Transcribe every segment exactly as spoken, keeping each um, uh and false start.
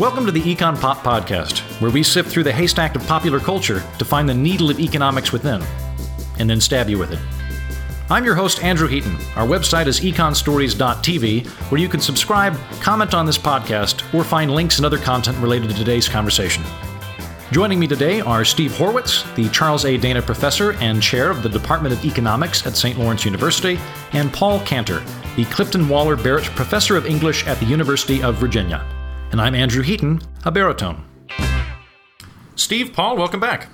Welcome to the Econ Pop Podcast, where we sift through the haystack of popular culture to find the needle of economics within, and then stab you with it. I'm your host, Andrew Heaton. Our website is econ stories dot t v, where you can subscribe, comment on this podcast, or find links and other content related to today's conversation. Joining me today are Steve Horwitz, the Charles A. Dana Professor and Chair of the Department of Economics at Saint Lawrence University, and Paul Cantor, the Clifton Waller Barrett Professor of English at the University of Virginia. And I'm Andrew Heaton, a baritone. Steve, Paul, welcome back.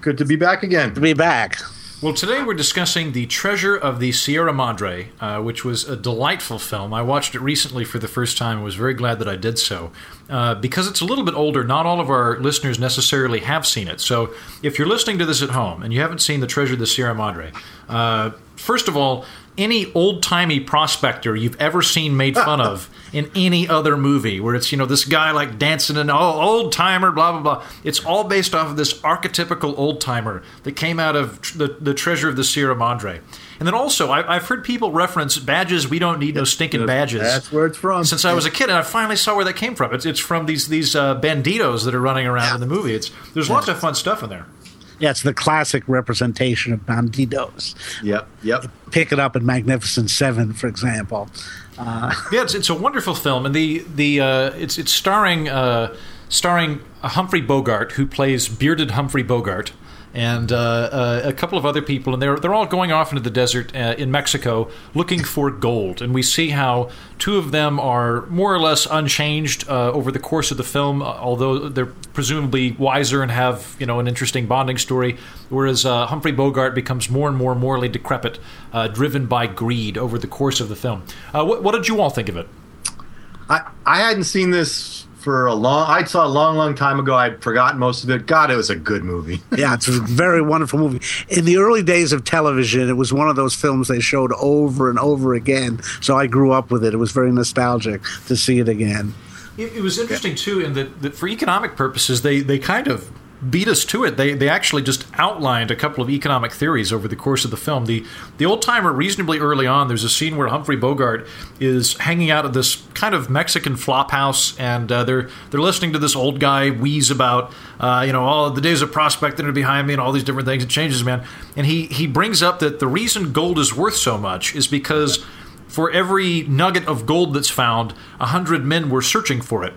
Good to be back again. Good to be back. Well, today we're discussing The Treasure of the Sierra Madre, uh, which was a delightful film. I watched it recently for the first time and was very glad that I did so. Uh, because it's a little bit older, not all of our listeners necessarily have seen it. So if you're listening to this at home and you haven't seen The Treasure of the Sierra Madre, uh, first of all, any old-timey prospector you've ever seen made fun of in any other movie, where it's, you know, this guy like dancing and, oh, old-timer, blah, blah, blah. It's all based off of this archetypical old-timer that came out of the, the Treasure of the Sierra Madre. And then also, I, I've heard people reference badges. We don't need no stinking badges. That's where it's from. Since I was a kid, and I finally saw where that came from. It's, it's from these these uh, banditos that are running around yeah. in the movie. It's There's yeah. lots of fun stuff in there. Yeah, it's the classic representation of bandidos. Yep, yep. Pick it up in Magnificent Seven, for example. Uh, yeah, it's, it's a wonderful film, and the the uh, it's it's starring uh, starring Humphrey Bogart, who plays bearded Humphrey Bogart, and uh, uh, a couple of other people, and they're they're all going off into the desert uh, in Mexico looking for gold, and we see how two of them are more or less unchanged uh, over the course of the film, although they're presumably wiser and have, you know, an interesting bonding story, whereas uh, Humphrey Bogart becomes more and more morally decrepit, uh, driven by greed over the course of the film. Uh, what, what did you all think of it? I I hadn't seen this for a long, I saw a long, long time ago. I'd forgotten most of it. God, it was a good movie. Yeah, it's a very wonderful movie. In the early days of television, it was one of those films they showed over and over again. So I grew up with it. It was very nostalgic to see it again. It, it was interesting too, in that, that for economic purposes, they they kind of beat us to it. They they actually just outlined a couple of economic theories over the course of the film. The the old-timer, reasonably early on, there's a scene where Humphrey Bogart is hanging out at this kind of Mexican flop house, and uh, they're they're listening to this old guy wheeze about, uh, you know, all the days of prospecting are behind me and all these different things. It changes, man. And he, he brings up that the reason gold is worth so much is because for every nugget of gold that's found, a hundred men were searching for it.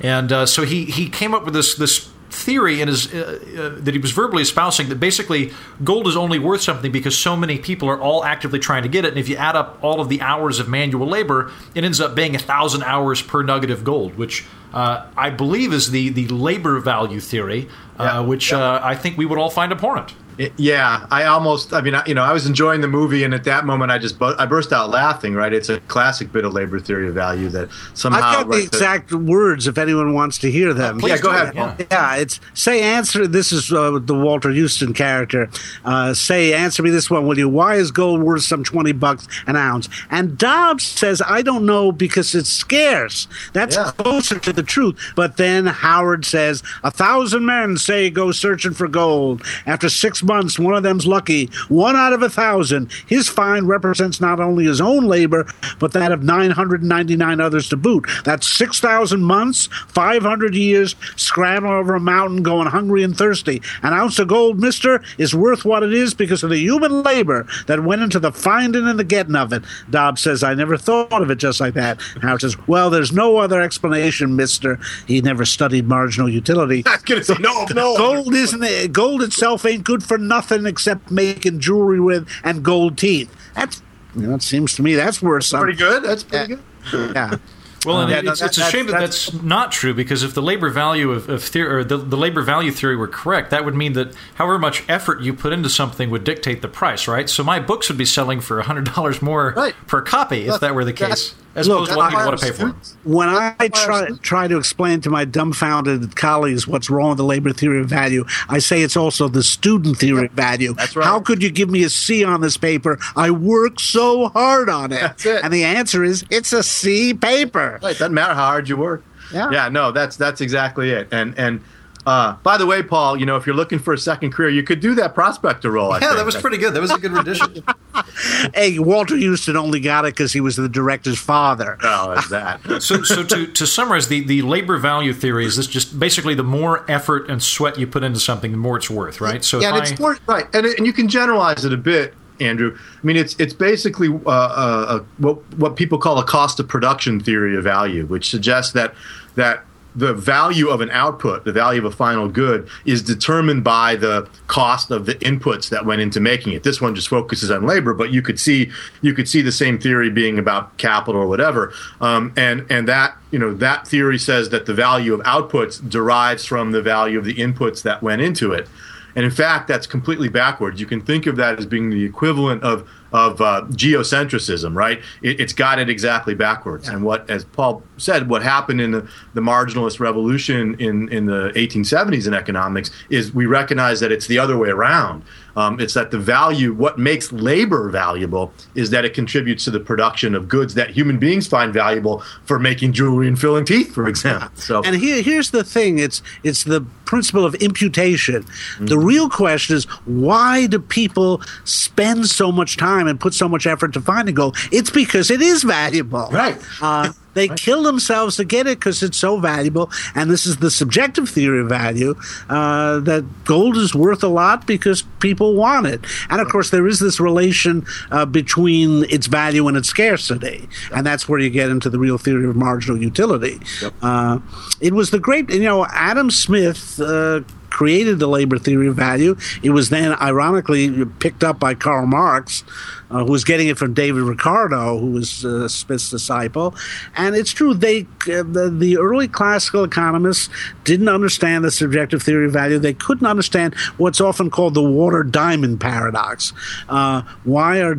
And uh, so he, he came up with this this theory in his, uh, uh, that he was verbally espousing, that basically gold is only worth something because so many people are all actively trying to get it, and if you add up all of the hours of manual labor, it ends up being a thousand hours per nugget of gold, which uh, I believe is the, the labor value theory, uh, yeah, which yeah. Uh, I think we would all find abhorrent. It, yeah, I almost, I mean, I, you know, I was enjoying the movie, and at that moment I just, bu- I burst out laughing, right? It's a classic bit of labor theory of value that somehow... I've got right the exact to, words if anyone wants to hear them. Uh, yeah, go ahead. Yeah. yeah, it's, say, answer, this is uh, the Walter Huston character, uh, say, answer me this one, will you? Why is gold worth some twenty bucks an ounce? And Dobbs says, I don't know, because it's scarce. That's yeah. closer to the truth. But then Howard says, a thousand men say go searching for gold. After six months, one of them's lucky. One out of a thousand. His find represents not only his own labor, but that of nine hundred ninety-nine others to boot. That's six thousand months, five hundred years, scrambling over a mountain, going hungry and thirsty. An ounce of gold, mister, is worth what it is because of the human labor that went into the finding and the getting of it. Dobbs says, I never thought of it just like that. Howard says, well, there's no other explanation, mister. He never studied marginal utility. I was going to say, no, no. Gold, isn't, gold itself ain't good for for nothing except making jewelry with and gold teeth. That's, you know, it seems to me that's worth something. Pretty good. That's pretty good. Yeah. Well, and um, yeah, it's, no, that, it's a shame that that's, that's not true, because if the labor value of, of theory, or the, the labor value theory were correct, that would mean that however much effort you put into something would dictate the price, right? So my books would be selling for a hundred dollars more right. per copy if that were the case, as look, opposed to what people want to pay for it. When I try try to explain to my dumbfounded colleagues what's wrong with the labor theory of value, I say it's also the student theory of value. That's right. How could you give me a C on this paper? I worked so hard on it. That's it. And the answer is it's a C paper. It doesn't matter how hard you work. Yeah, yeah, no, that's that's exactly it. And and Uh, by the way, Paul, you know, if you're looking for a second career, you could do that prospector role. I yeah, think. That was pretty good. That was a good rendition. Hey, Walter Huston only got it because he was the director's father. Oh, is that? so so to, to summarize, the, the labor value theory is this just basically the more effort and sweat you put into something, the more it's worth, right? So yeah, and I, it's more, right. And, and you can generalize it a bit, Andrew. I mean, it's it's basically uh, uh, what, what people call a cost of production theory of value, which suggests that that the value of an output, the value of a final good, is determined by the cost of the inputs that went into making it. This one just focuses on labor, but you could see you could see the same theory being about capital or whatever. Um, and and that you know that theory says that the value of outputs derives from the value of the inputs that went into it. And in fact, that's completely backwards. You can think of that as being the equivalent of of uh, geocentricism, right? It, it's got it exactly backwards. Yeah. And what, as Paul said, what happened in the, the marginalist revolution in, in the eighteen seventies in economics is we recognize that it's the other way around. Um, it's that the value, what makes labor valuable is that it contributes to the production of goods that human beings find valuable for making jewelry and filling teeth, for example. So, and here, here's the thing. It's, it's the principle of imputation. Mm-hmm. The real question is, why do people spend so much time and put so much effort to find a goal? It's because it is valuable. Right. Uh, they right. kill themselves to get it because it's so valuable. And this is the subjective theory of value, uh, that gold is worth a lot because people want it. And, of course, there is this relation uh, between its value and its scarcity. Yep. And that's where you get into the real theory of marginal utility. Yep. Uh, it was the great, you know, Adam Smith uh, created the labor theory of value. It was then, ironically, picked up by Karl Marx, uh, who was getting it from David Ricardo, who was uh, Smith's disciple. And it's true, they uh, the, the early classical economists didn't understand the subjective theory of value. They couldn't understand what's often called the water diamond paradox. Uh, why are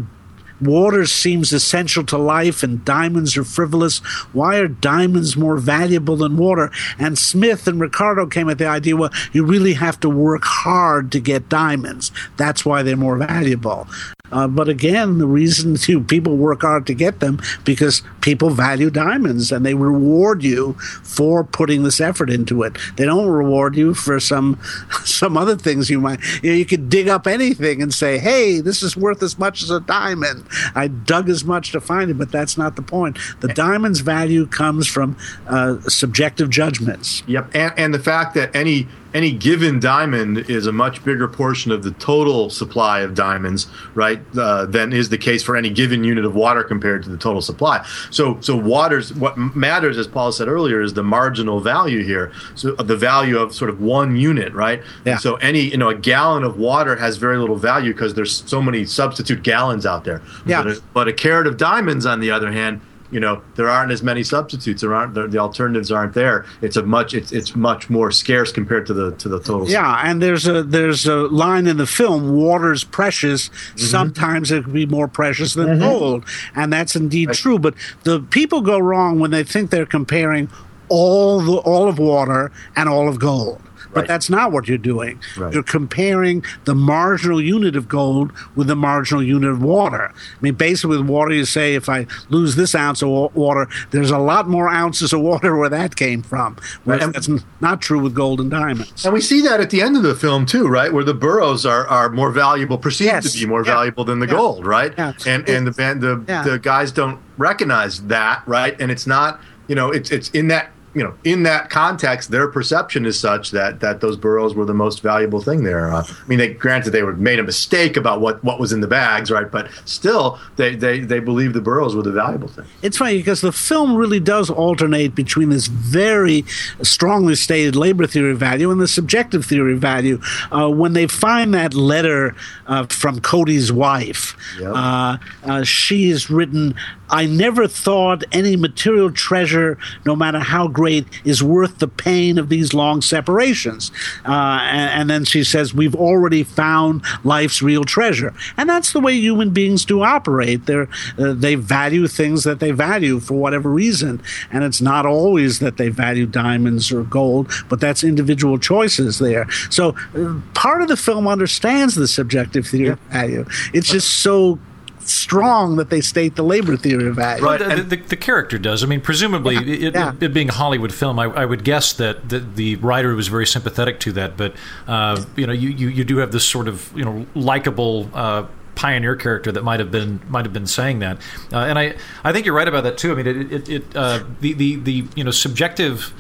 water seems essential to life and diamonds are frivolous? Why are diamonds more valuable than water? And Smith and Ricardo came at the idea, well, you really have to work hard to get diamonds. That's why they're more valuable. Uh, but again, the reason too, people work hard to get them because people value diamonds and they reward you for putting this effort into it. They don't reward you for some some other things you might. You know, you could dig up anything and say, hey, this is worth as much as a diamond. I dug as much to find it, but that's not the point. The diamond's value comes from uh, subjective judgments. Yep, and, and the fact that any any given diamond is a much bigger portion of the total supply of diamonds, right, uh, than is the case for any given unit of water compared to the total supply. So so water's, what matters, as Paul said earlier, is the marginal value here, so the value of sort of one unit, right? Yeah. So any, you know, a gallon of water has very little value because there's so many substitute gallons out there. Yeah. But a, but a carat of diamonds, on the other hand, you know, there aren't as many substitutes. There aren't the, the alternatives aren't there. It's a much it's it's much more scarce compared to the to the total. Yeah, and there's a there's a line in the film: water's precious. Mm-hmm. Sometimes it can be more precious than mm-hmm. gold, and that's indeed right. true. But the people go wrong when they think they're comparing all the all of water and all of gold. But right. that's not what you're doing. Right. You're comparing the marginal unit of gold with the marginal unit of water. I mean, basically with water, you say, if I lose this ounce of water, there's a lot more ounces of water where that came from. Right. And that's not true with gold and diamonds. And we see that at the end of the film, too, right, where the burros are, are more valuable, perceived yes. to be more yeah. valuable than the yeah. gold, right? Yeah. And and the, the, yeah. the guys don't recognize that, right? And it's not, you know, it's it's in that, you know, in that context, their perception is such that that those burros were the most valuable thing there. Uh, I mean, they, granted, they were made a mistake about what, what was in the bags, right? But still, they, they, they believed the burros were the valuable thing. It's funny because the film really does alternate between this very strongly stated labor theory of value and the subjective theory of value. Uh, when they find that letter uh, from Cody's wife, yep. uh, uh, she has written, "I never thought any material treasure, no matter how great, is worth the pain of these long separations." Uh, and, and then she says, "We've already found life's real treasure." And that's the way human beings do operate. They're, uh, they value things that they value for whatever reason. And it's not always that they value diamonds or gold, but that's individual choices there. So uh, part of the film understands the subjective theory of value. It's just so strong that they state the labor theory of value. Right, and the, the, the character does. I mean, presumably, yeah, it, yeah. It, it being a Hollywood film, I, I would guess that the, the writer was very sympathetic to that. But uh, you know, you, you, you do have this sort of you know likable uh, pioneer character that might have been might have been saying that. Uh, and I, I think you're right about that too. I mean, it it, it uh, the, the the you know subjective.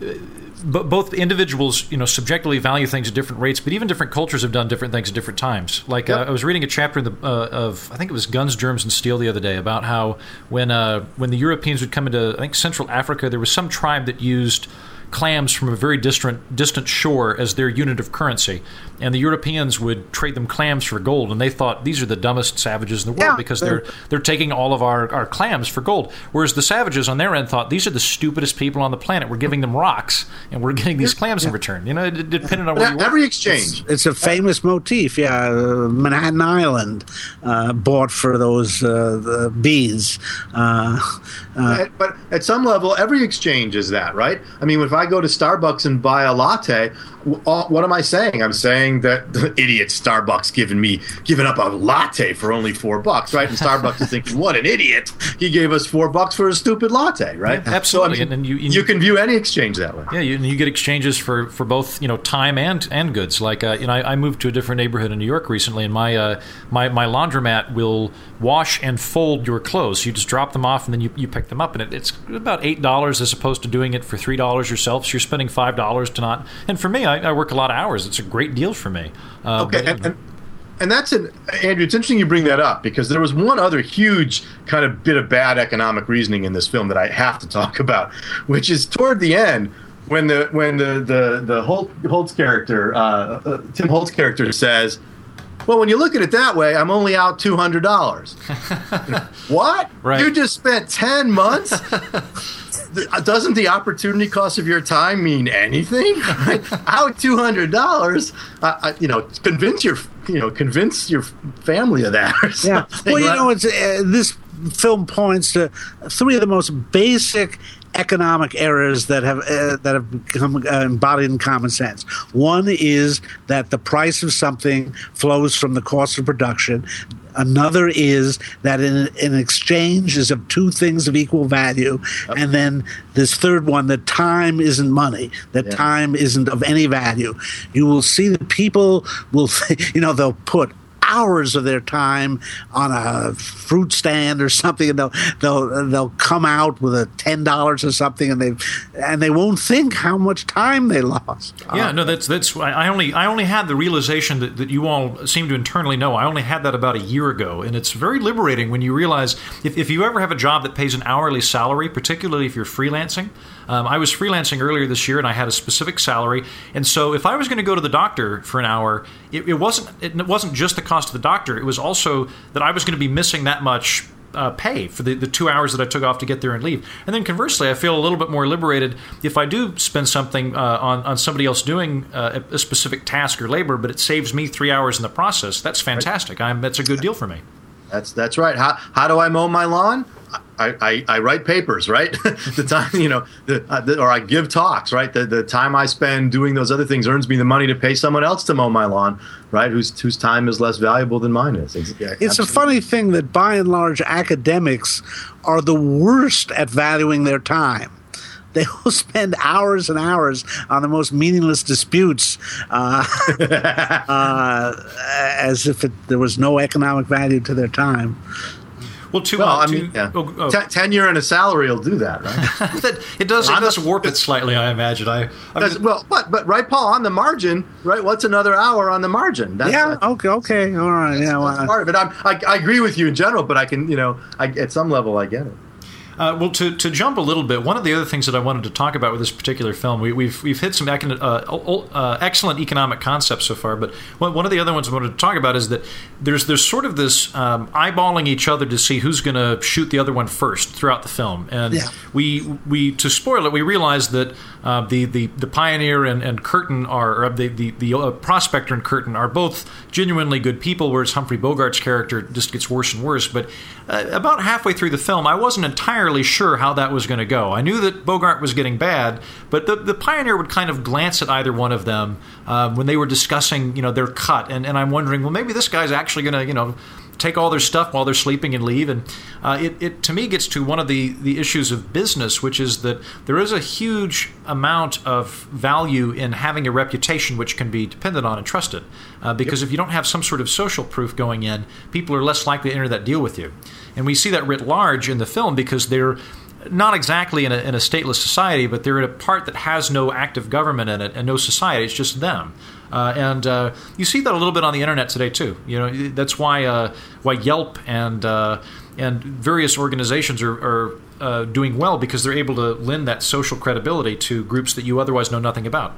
Uh, But both individuals, you know, subjectively value things at different rates, but even different cultures have done different things at different times. Like yep. uh, I was reading a chapter in the, uh, of, I think it was Guns, Germs, and Steel the other day about how when uh, when the Europeans would come into, I think, Central Africa, there was some tribe that used clams from a very distant distant shore as their unit of currency, and the Europeans would trade them clams for gold, and they thought these are the dumbest savages in the world yeah, because they're they're taking all of our, our clams for gold, whereas the savages on their end thought these are the stupidest people on the planet. We're giving them rocks and we're getting these clams yeah. in return. You know, it, it depended on where you were. Every exchange, it's, it's a famous motif. Yeah, uh, Manhattan Island uh, bought for those uh, the bees. Uh, uh, but at some level, every exchange is that, right? I mean, if I go to Starbucks and buy a latte, what am I saying? I'm saying that the idiot Starbucks giving me giving up a latte for only four bucks, right? And Starbucks is thinking, what an idiot! He gave us four bucks for a stupid latte, right? Yeah, absolutely. So, I mean, and, and you, and you, you can view any exchange that way. Yeah, you, and you get exchanges for, for both, you know, time and and goods. Like, uh, you know, I, I moved to a different neighborhood in New York recently, and my uh, my my laundromat will wash and fold your clothes. You just drop them off, and then you, you pick them up, and it, it's about eight dollars as opposed to doing it for three dollars yourself. So you're spending five dollars to not. And for me, I, I work a lot of hours. It's a great deal for me. Uh, okay, and, and, and that's an Andrew. It's interesting you bring that up because there was one other huge kind of bit of bad economic reasoning in this film that I have to talk about, which is toward the end when the when the the the Holt's character, uh, uh, Tim Holt's character says, "Well, when you look at it that way, I'm only out two hundred dollars." What? Right. You just spent ten months. Doesn't the opportunity cost of your time mean anything? Out two hundred dollars, uh, you know, convince your, you know, convince your family of that. Or yeah. Well, you right? know, it's uh, this film points to three of the most basic economic errors that have uh, that have become uh, embodied in common sense. One is that the price of something flows from the cost of production. Another is that an, an exchange is of two things of equal value. Yep. And then this third one, that time isn't money, that yeah. time isn't of any value. You will see that people will, you know, they'll put hours of their time on a fruit stand or something, and they'll they'll they'll come out with a ten dollars or something, and they and they won't think how much time they lost. Yeah, uh, no, that's that's. I only I only had the realization that, that you all seem to internally know. I only had that about a year ago, and it's very liberating when you realize if, if you ever have a job that pays an hourly salary, particularly if you're freelancing. Um, I was freelancing earlier this year, and I had a specific salary. And so, if I was going to go to the doctor for an hour, it, it wasn't it wasn't just the cost of the doctor. It was also that I was going to be missing that much uh, pay for the, the two hours that I took off to get there and leave. And then conversely, I feel a little bit more liberated if I do spend something uh, on on somebody else doing uh, a, a specific task or labor, but it saves me three hours in the process. That's fantastic. I'm, that's a good deal for me. That's that's right. How how do I mow my lawn? I, I, I write papers, right? The time, you know, the, uh, the, or I give talks, right? The the time I spend doing those other things earns me the money to pay someone else to mow my lawn, right? Whose whose time is less valuable than mine is. It's, yeah, it's a funny thing that by and large academics are the worst at valuing their time. They will spend hours and hours on the most meaningless disputes uh, uh, as if it, there was no economic value to their time. Well, two, well, uh, I two, mean, yeah. oh, oh. T- tenure and a salary will do that, right? that, it does, it does the, warp it slightly, I imagine. I, I mean, well, but, but right, Paul, on the margin, right? What's another hour on the margin? That's, yeah, that's, okay, okay, all right. That's, yeah, well, that's part of it. I'm, I, I agree with you in general, but I can, you know, I, at some level, I get it. Uh, well, to, to jump a little bit, one of the other things that I wanted to talk about with this particular film, we, we've we've hit some econ- uh, uh, excellent economic concepts so far, but one, one of the other ones I wanted to talk about is that there's there's sort of this um, eyeballing each other to see who's going to shoot the other one first throughout the film, and yeah. we we to spoil it, we realized that uh, the, the the pioneer and, and Curtin are or the the, the uh, prospector and Curtin are both genuinely good people, whereas Humphrey Bogart's character just gets worse and worse. But uh, about halfway through the film, I wasn't entirely sure how that was going to go. I knew that Bogart was getting bad, but the, the pioneer would kind of glance at either one of them um, when they were discussing, you know, their cut, and, and I'm wondering, well, maybe this guy's actually going to, you know, take all their stuff while they're sleeping and leave. And uh, it, it, to me, gets to one of the, the issues of business, which is that there is a huge amount of value in having a reputation which can be depended on and trusted. Uh, because yep. if you don't have some sort of social proof going in, people are less likely to enter that deal with you. And we see that writ large in the film because they're not exactly in a, in a stateless society, but they're in a part that has no active government in it and no society. It's just them. Uh, and uh, you see that a little bit on the internet today too. You know, that's why uh, why Yelp and uh, and various organizations are, are uh, doing well, because they're able to lend that social credibility to groups that you otherwise know nothing about.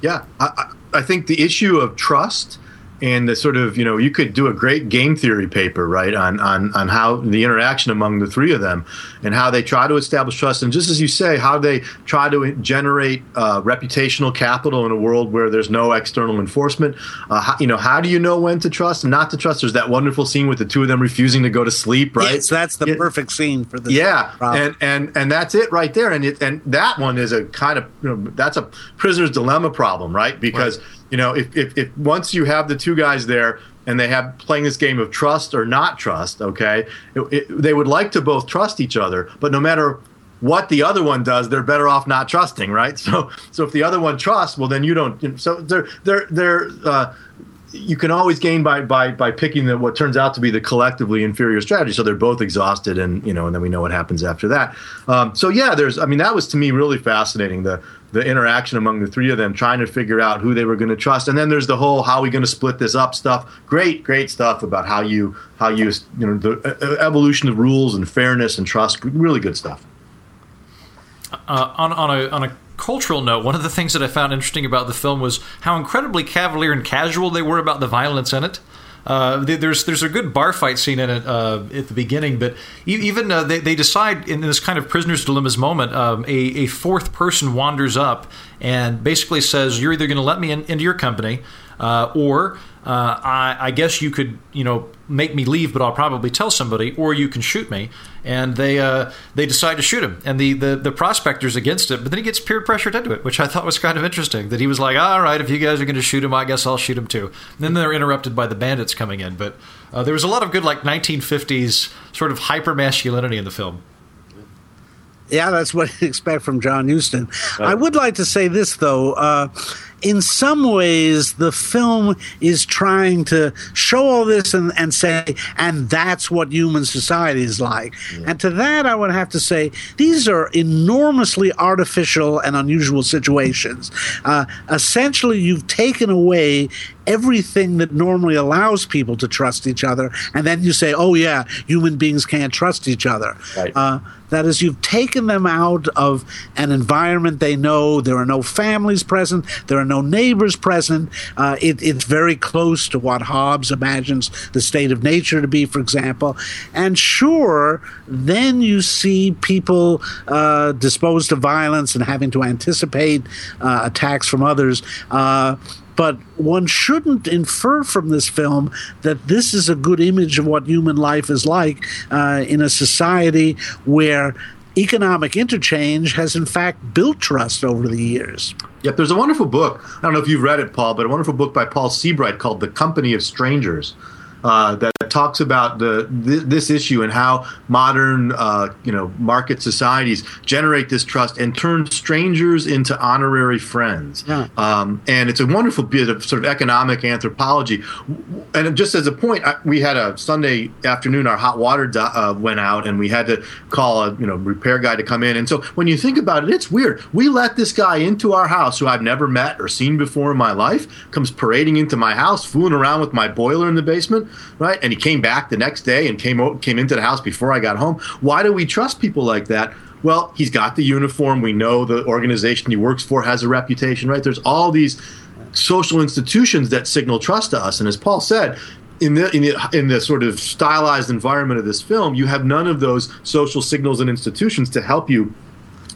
Yeah, I, I think the issue of trust. And the sort of, you know, you could do a great game theory paper, right, on, on, on how the interaction among the three of them and how they try to establish trust. And just as you say, how they try to generate uh, reputational capital in a world where there's no external enforcement. Uh, how, you know, how do you know when to trust and not to trust? There's that wonderful scene with the two of them refusing to go to sleep, right? Yes, that's the it, perfect scene for this. Yeah, and, and and that's it right there. And it, and that one is a kind of, you know, that's a prisoner's dilemma problem, right? Because right. You know, if, if if once you have the two guys there and they have playing this game of trust or not trust, okay, it, it, they would like to both trust each other, but no matter what the other one does, they're better off not trusting, right? So so if the other one trusts, well, then you don't. You know, so they're they're they're uh, you can always gain by by by picking the, what turns out to be the collectively inferior strategy. So they're both exhausted, and you know, and then we know what happens after that. Um, so yeah, there's I mean, that was to me really fascinating. The the interaction among the three of them, trying to figure out who they were going to trust. And then there's the whole, how are we going to split this up stuff? Great, great stuff about how you, how you, you know, the evolution of rules and fairness and trust, really good stuff. Uh, on, on a, on a, cultural note, one of the things that I found interesting about the film was how incredibly cavalier and casual they were about the violence in it. Uh, there's there's a good bar fight scene in it uh, at the beginning, but even uh, they, they decide in this kind of prisoner's dilemmas moment, um, a, a fourth person wanders up and basically says, you're either going to let me in, into your company uh, or uh, I, I guess you could, you know, make me leave, but I'll probably tell somebody, or you can shoot me. And they uh, they decide to shoot him. And the, the, the prospector's against it, but then he gets peer pressured into it, which I thought was kind of interesting, that he was like, all right, if you guys are going to shoot him, I guess I'll shoot him too. And then they're interrupted by the bandits coming in. But uh, there was a lot of good, like, nineteen fifties sort of hyper-masculinity in the film. Yeah, that's what you'd expect from John Houston. Oh. I would like to say this, though. Uh, in some ways, the film is trying to show all this and, and say, and that's what human society is like. Yeah. And to that, I would have to say, these are enormously artificial and unusual situations. Uh, essentially, you've taken away everything that normally allows people to trust each other, and then you say, oh, yeah, human beings can't trust each other. Right. Uh, that is, you've taken them out of an environment they know. There are no families present. There are no neighbors present. Uh, it, it's very close to what Hobbes imagines the state of nature to be, for example. And sure, then you see people uh, disposed to violence and having to anticipate uh, attacks from others. Uh, But one shouldn't infer from this film that this is a good image of what human life is like uh, in a society where economic interchange has, in fact, built trust over the years. Yep, there's a wonderful book. I don't know if you've read it, Paul, but a wonderful book by Paul Sebright called The Company of Strangers. Uh, that talks about the th- this issue and how modern, uh, you know, market societies generate this trust and turn strangers into honorary friends. Yeah. Um, and it's a wonderful bit of sort of economic anthropology. And just as a point, I, we had a Sunday afternoon, our hot water do- uh, went out, and we had to call a you know repair guy to come in. And so when you think about it, it's weird. We let this guy into our house who I've never met or seen before in my life, comes parading into my house, fooling around with my boiler in the basement. Right, and he came back the next day and came o- came into the house before I got home. Why do we trust people like that? Well, he's got the uniform. We know the organization he works for has a reputation. Right, there's all these social institutions that signal trust to us. And as Paul said, in the in the in the sort of stylized environment of this film, you have none of those social signals and institutions to help you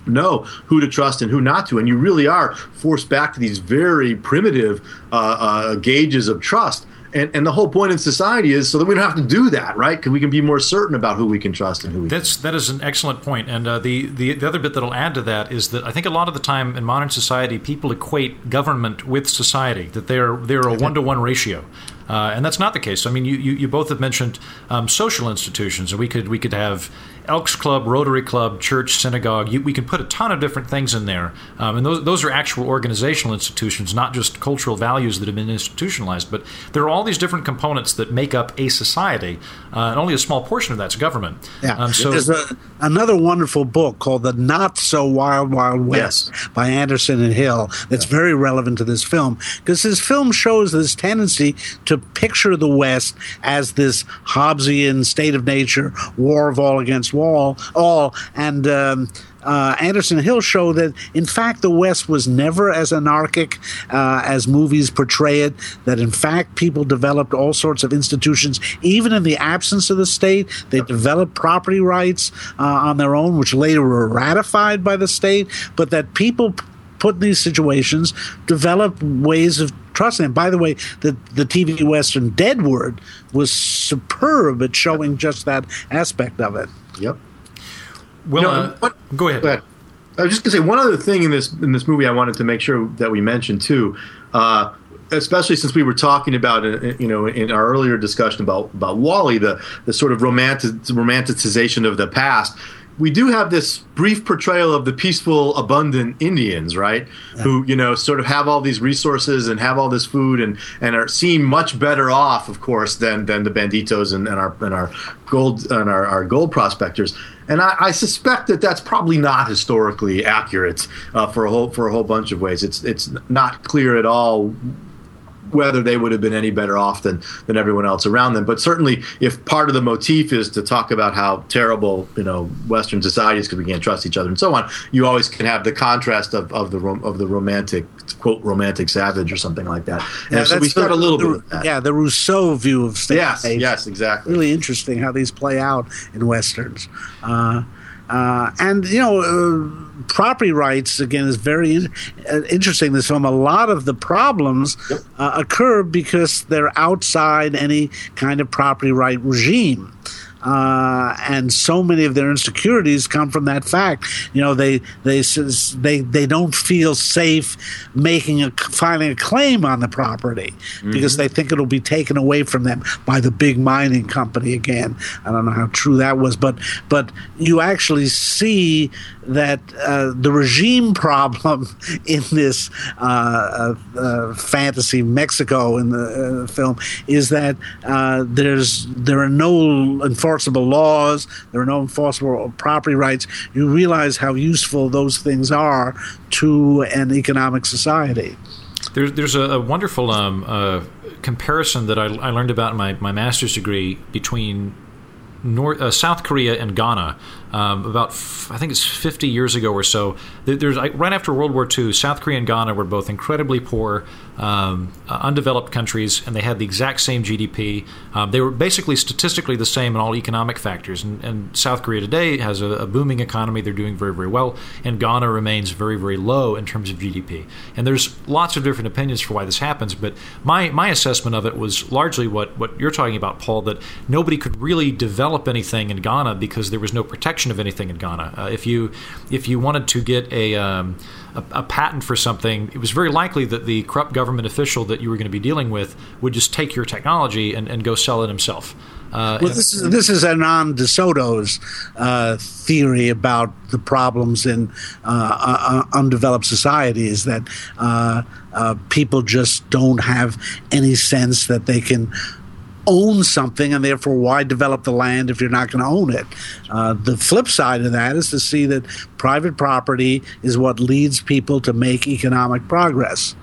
know who to trust and who not to. And you really are forced back to these very primitive uh, uh, gauges of trust. And, and the whole point in society is so that we don't have to do that, right? Because we can be more certain about who we can trust and who we That's, can't. That is an excellent point. And uh, the, the, the other bit that I'll add to that is that I think a lot of the time in modern society, people equate government with society, that they're, they're a one-to-one ratio. Uh, and that's not the case. I mean, you, you, you both have mentioned um, social institutions, and we could we could have Elks Club, Rotary Club, church, synagogue. You, we can put a ton of different things in there, um, and those those are actual organizational institutions, not just cultural values that have been institutionalized. But there are all these different components that make up a society, uh, and only a small portion of that's government. Yeah. Um, so there's a, another wonderful book called The Not So Wild Wild West yes. by Anderson and Hill. That's yeah. very relevant to this film, because this film shows this tendency to to picture the West as this Hobbesian state of nature, war of all against all, all, and um, uh, Anderson Hill showed that, in fact, the West was never as anarchic uh, as movies portray it, that, in fact, people developed all sorts of institutions, even in the absence of the state. They developed property rights uh, on their own, which later were ratified by the state, but that people put in these situations developed ways of trusting. And by the way, the, the T V Western Deadwood was superb at showing just that aspect of it. Yep. Well, you know, uh, what, go ahead. go ahead. I was just going to say one other thing in this in this movie I wanted to make sure that we mentioned too, uh, especially since we were talking about, you know, in our earlier discussion about, about WALL-E, the, the sort of romantic, romanticization of the past. We do have this brief portrayal of the peaceful, abundant Indians, right? Yeah. Who, you know, sort of have all these resources and have all this food and, and are seen much better off, of course, than than the banditos and, and our and our gold and our, our gold prospectors. And I, I suspect that that's probably not historically accurate uh, for a whole for a whole bunch of ways. It's it's not clear at all whether they would have been any better off than, than everyone else around them. But certainly if part of the motif is to talk about how terrible, you know, Western society is because we can't trust each other and so on, you always can have the contrast of, of the of the romantic, quote, romantic savage or something like that. And yeah, so we start the, a little the, bit of that. Yeah, the Rousseau view of state. Yes, state. yes, exactly. Really interesting how these play out in Westerns. Uh, uh, and, you know... Uh, property rights, again, is very in- uh, interesting. This film, a lot of the problems uh, occur because they're outside any kind of property right regime. Uh, and so many of their insecurities come from that fact. You know, they they they they don't feel safe making a filing a claim on the property mm-hmm. because they think it'll be taken away from them by the big mining company again. I don't know how true that was, but but you actually see that uh, the regime problem in this uh, uh, fantasy Mexico in the uh, film is that uh, there's there are no enforcement enforceable laws, there are no enforceable property rights. You realize how useful those things are to an economic society. There, there's a, a wonderful um, uh, comparison that I, I learned about in my, my master's degree between North, uh, South Korea and Ghana. Um, about, f- I think it's fifty years ago or so, there's like, right after World War Two, South Korea and Ghana were both incredibly poor, um, uh, undeveloped countries, and they had the exact same G D P. Um, they were basically statistically the same in all economic factors. And, and South Korea today has a, a booming economy. They're doing very, very well. And Ghana remains very, very low in terms of G D P. And there's lots of different opinions for why this happens. But my, my assessment of it was largely what, what you're talking about, Paul, that nobody could really develop anything in Ghana because there was no protection of anything in Ghana. Uh, if you if you wanted to get a, um, a a patent for something, it was very likely that the corrupt government official that you were going to be dealing with would just take your technology and, and go sell it himself. Uh, well, this is this is Anand de Soto's uh, theory about the problems in uh, uh, undeveloped societies, that uh, uh, people just don't have any sense that they can own something, and therefore why develop the land if you're not going to own it? Uh, the flip side of that is to see that private property is what leads people to make economic progress.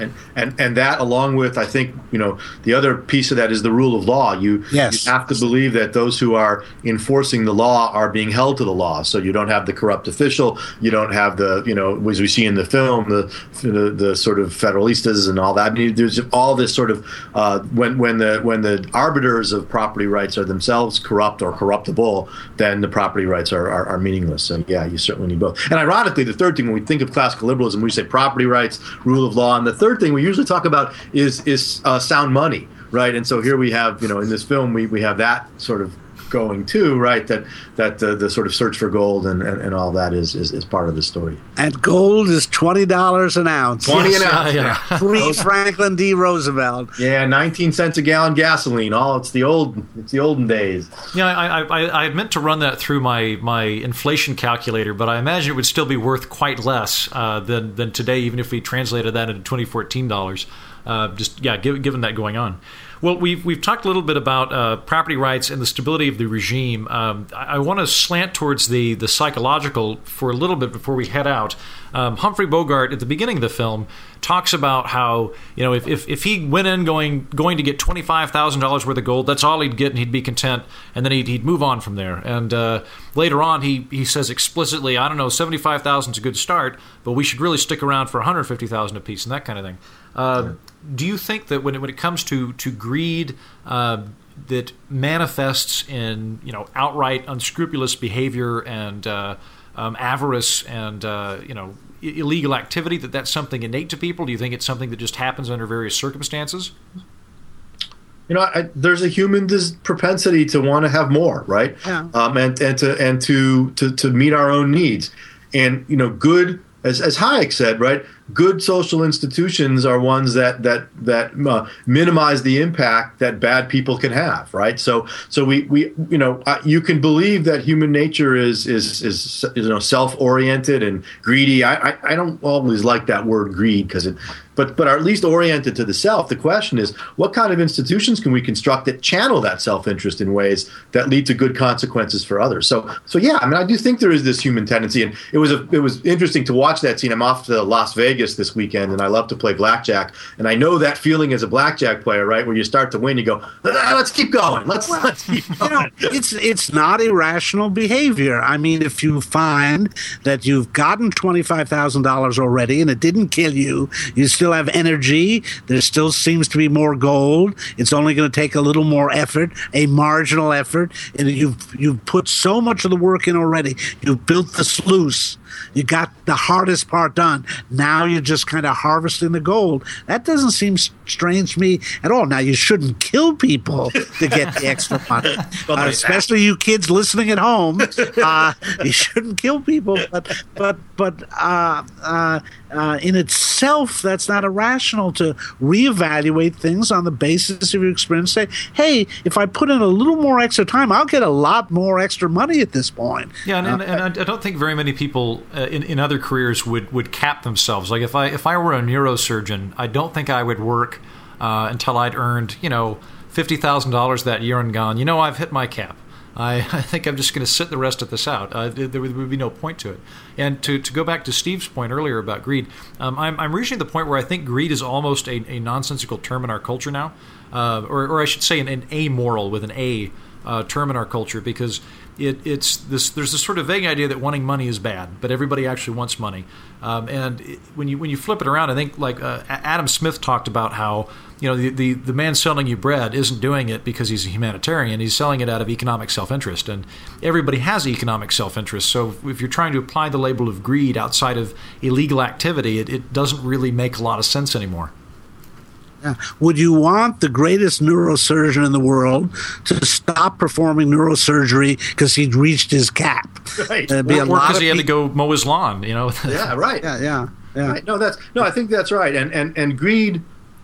And, and and that, along with, I think, you know, the other piece of that is the rule of law. You, yes. you have to believe that those who are enforcing the law are being held to the law. So you don't have the corrupt official. You don't have the, you know, as we see in the film, the the, the sort of federalistas and all that. I mean, there's all this sort of uh, when when the when the arbiters of property rights are themselves corrupt or corruptible, then the property rights are are, are meaningless. And yeah, you certainly need both. And ironically, the third thing when we think of classical liberalism, we say property rights, rule of law, and the third Third thing we usually talk about is is uh, sound money, right? And so here we have, you know, in this film, we, we have that sort of going too, right? That that uh, the sort of search for gold and, and, and all that is, is is part of the story. And gold is twenty dollars an ounce. Twenty yes, an ounce. Yeah, yeah. Free Franklin D. Roosevelt. Yeah, nineteen cents a gallon gasoline. All it's the old it's the olden days. Yeah, I I I meant to run that through my my inflation calculator, but I imagine it would still be worth quite less uh, than than today, even if we translated that into twenty fourteen dollars. Uh, just yeah, given, given that going on. Well, we've, we've talked a little bit about uh, property rights and the stability of the regime. Um, I, I want to slant towards the, the psychological for a little bit before we head out. Um, Humphrey Bogart, at the beginning of the film, talks about how, you know, if, if, if he went in going going to get twenty-five thousand dollars worth of gold, that's all he'd get and he'd be content, and then he'd, he'd move on from there. And uh, later on, he, he says explicitly, I don't know, seventy-five thousand is a good start, but we should really stick around for one hundred fifty thousand dollars apiece and that kind of thing. Uh, sure. Do you think that when it, when it comes to to greed uh, that manifests in, you know, outright unscrupulous behavior and uh, um, avarice and uh, you know illegal activity, that that's something innate to people? Do you think it's something that just happens under various circumstances? You know, I, there's a human dis- propensity to want to have more, right? Yeah. Um, and and to and to, to to meet our own needs, and you know, good. As, as Hayek said, right, good social institutions are ones that that that uh, minimize the impact that bad people can have, right? So, so we, we you know uh, you can believe that human nature is is is you know self-oriented and greedy. I I, I don't always like that word greed because it, but but are at least oriented to the self. The question is, what kind of institutions can we construct that channel that self-interest in ways that lead to good consequences for others? So so yeah, I mean, I do think there is this human tendency, and it was a, it was interesting to watch. Watch that scene. I'm off to Las Vegas this weekend, and I love to play blackjack. And I know that feeling as a blackjack player, right? Where you start to win, you go, ah, "Let's keep going. Let's, well, let's keep going." You know, it's it's not irrational behavior. I mean, if you find that you've gotten twenty-five thousand dollars already and it didn't kill you, you still have energy. There still seems to be more gold. It's only going to take a little more effort, a marginal effort, and you've you've put so much of the work in already. You've built the sluice. You got the hardest part done. Now you're just kind of harvesting the gold. That doesn't seem strange to me at all. Now, you shouldn't kill people to get the extra money, well, uh, especially you kids listening at home. Uh, you shouldn't kill people, but but but uh, uh, uh, in itself, that's not irrational to reevaluate things on the basis of your experience. Say, hey, if I put in a little more extra time, I'll get a lot more extra money at this point. Yeah, and, uh, and, and I don't think very many people Uh, in, in other careers would, would cap themselves. Like if I if I were a neurosurgeon, I don't think I would work uh, until I'd earned, you know, fifty thousand dollars that year and gone, you know, I've hit my cap. I, I think I'm just going to sit the rest of this out. Uh, there would be no point to it. And to, to go back to Steve's point earlier about greed, um, I'm, I'm reaching the point where I think greed is almost a, a nonsensical term in our culture now, uh, or, or I should say an, an amoral with an A uh, term in our culture, because It, it's this. There's this sort of vague idea that wanting money is bad, but everybody actually wants money. Um, and it, when you when you flip it around, I think like uh, Adam Smith talked about how you know the, the, the man selling you bread isn't doing it because he's a humanitarian. He's selling it out of economic self-interest, and everybody has economic self-interest. So if you're trying to apply the label of greed outside of illegal activity, it, it doesn't really make a lot of sense anymore. Yeah. Would you want the greatest neurosurgeon in the world to stop performing neurosurgery because he'd reached his cap? Right. Or because he had to go mow his lawn, you know? Yeah, right. Yeah, yeah, yeah. Right. No, that's no. I think that's right. And and, and greed,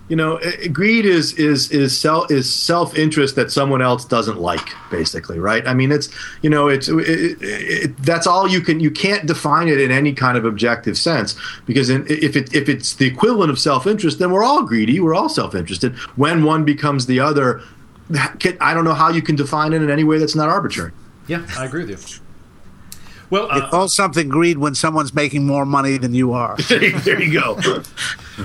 you know, greed is is is self is self interest that someone else doesn't like, basically, right? I mean, it's you know, it's it, it, it, that's all you can you can't define it in any kind of objective sense, because in, if it if it's the equivalent of self interest, then we're all greedy, we're all self interested. When one becomes the other, I don't know how you can define it in any way that's not arbitrary. Yeah, I agree with you. Well, uh, you call something greed when someone's making more money than you are. There you go.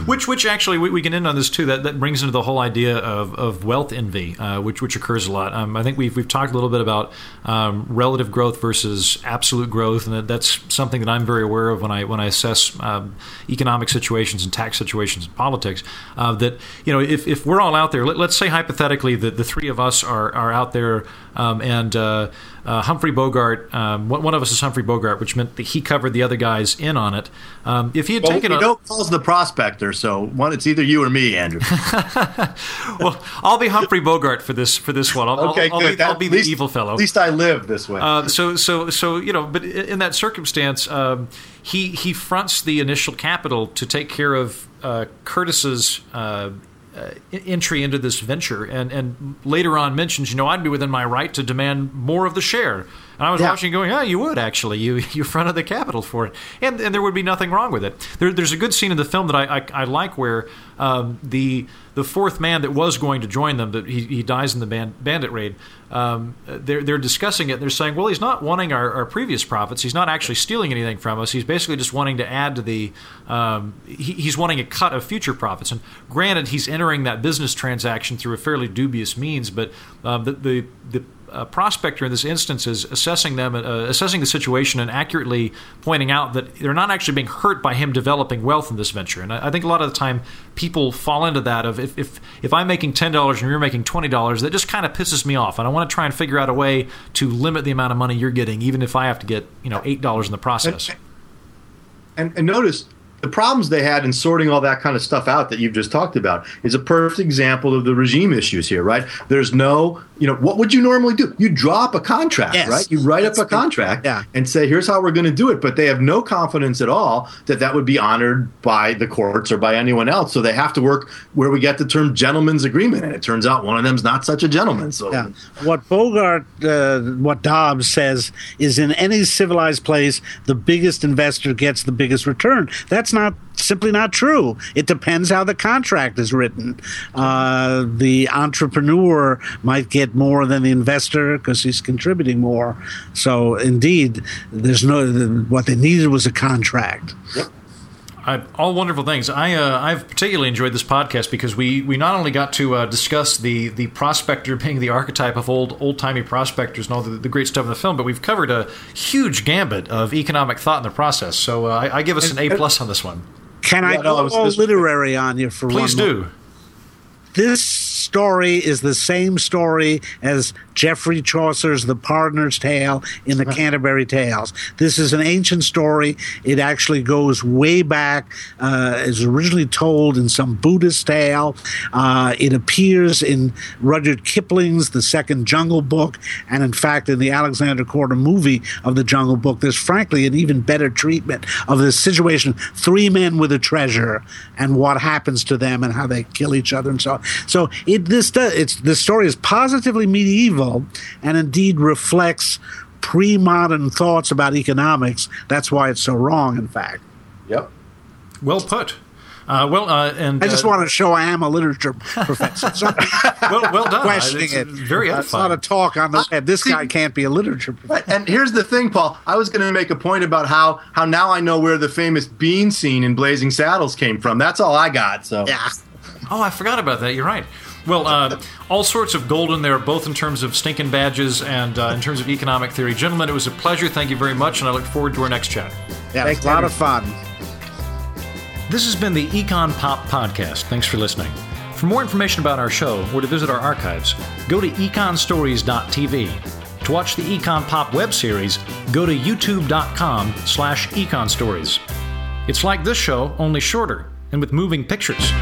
which, which actually, we, we can end on this too. That that brings into the whole idea of, of wealth envy, uh, which which occurs a lot. Um, I think we've we've talked a little bit about um, relative growth versus absolute growth, and that, that's something that I'm very aware of when I when I assess um, economic situations and tax situations and politics. Uh, that you know, if if we're all out there, let, let's say hypothetically that the three of us are are out there Um, and uh, uh, Humphrey Bogart, um, one of us is Humphrey Bogart, which meant that he covered the other guys in on it. Um, if he had well, taken, you know, Paul's the prospector, so one, it's either you or me, Andrew. Well, I'll be Humphrey Bogart for this for this one. I'll, okay, I'll, good. I'll be, that, I'll be the least, evil fellow. At least I live this way. Uh, so so so you know, but in that circumstance, um, he he fronts the initial capital to take care of uh, Curtis's. Uh, Uh, entry into this venture, and, and later on mentions, you know, I'd be within my right to demand more of the share. And I was yeah. watching going, oh, you would actually. You you fronted the capital for it. And and there would be nothing wrong with it. There, there's a good scene in the film that I, I, I like where um, the the fourth man that was going to join them, that he, he dies in the band, bandit raid, um, they're, they're discussing it. And they're saying, well, he's not wanting our, our previous profits. He's not actually stealing anything from us. He's basically just wanting to add to the um, – he, he's wanting a cut of future profits. And granted, he's entering that business transaction through a fairly dubious means, but uh, the the, the uh, prospector in this instance is assessing them, uh, assessing the situation and accurately pointing out that they're not actually being hurt by him developing wealth in this venture. And I, I think a lot of the time people fall into that of if, if, if I'm making ten dollars and you're making twenty dollars, that just kind of pisses me off. And I want to try and figure out a way to limit the amount of money you're getting, even if I have to get, you know, eight dollars in the process. And, and notice the problems they had in sorting all that kind of stuff out that you've just talked about is a perfect example of the regime issues here, right? There's no, you know, what would you normally do? You draw up a contract, yes. right? You write That's up a contract yeah. and say, here's how we're going to do it. But they have no confidence at all that that would be honored by the courts or by anyone else. So they have to work where we get the term gentleman's agreement. And it turns out one of them's not such a gentleman. So yeah. what Bogart, uh, what Dobbs says is in any civilized place, the biggest investor gets the biggest return. That's That's not simply not true. It depends how the contract is written. Uh, the entrepreneur might get more than the investor because he's contributing more. So indeed, there's no what they needed was a contract. Yep. I, all wonderful things. I uh, I've particularly enjoyed this podcast because we, we not only got to uh, discuss the the prospector being the archetype of old old timey prospectors and all the, the great stuff in the film, but we've covered a huge gambit of economic thought in the process. So uh, I, I give us an A plus on this one. Can I go all literary on you for one? Please do. This story is the same story as Geoffrey Chaucer's The Pardoner's Tale in the Canterbury Tales. This is an ancient story. It actually goes way back. Uh, it was originally told in some Buddhist tale. Uh, it appears in Rudyard Kipling's The Second Jungle Book, and in fact, in the Alexander Korda movie of The Jungle Book, there's frankly an even better treatment of this situation: three men with a treasure and what happens to them and how they kill each other and so on. So it this does, it's the story is positively medieval, and indeed reflects pre-modern thoughts about economics. That's why it's so wrong, in fact. Yep. Well put. Uh, well, uh, and I just uh, want to show I am a literature professor. So well, well done. Questioning it's it. Very uh, it's not a talk on the web. This guy can't be a literature professor. And here's the thing, Paul. I was going to make a point about how how now I know where the famous bean scene in Blazing Saddles came from. That's all I got. So. Yeah. Oh, I forgot about that. You're right. Well, uh, all sorts of gold in there, both in terms of stinking badges and uh, in terms of economic theory. Gentlemen, it was a pleasure. Thank you very much, and I look forward to our next chat. Yeah, Thanks, it was a lot of fun. This has been the Econ Pop Podcast. Thanks for listening. For more information about our show or to visit our archives, go to econ stories dot t v. To watch the Econ Pop web series, go to youtube.com slash econstories. It's like this show, only shorter and with moving pictures.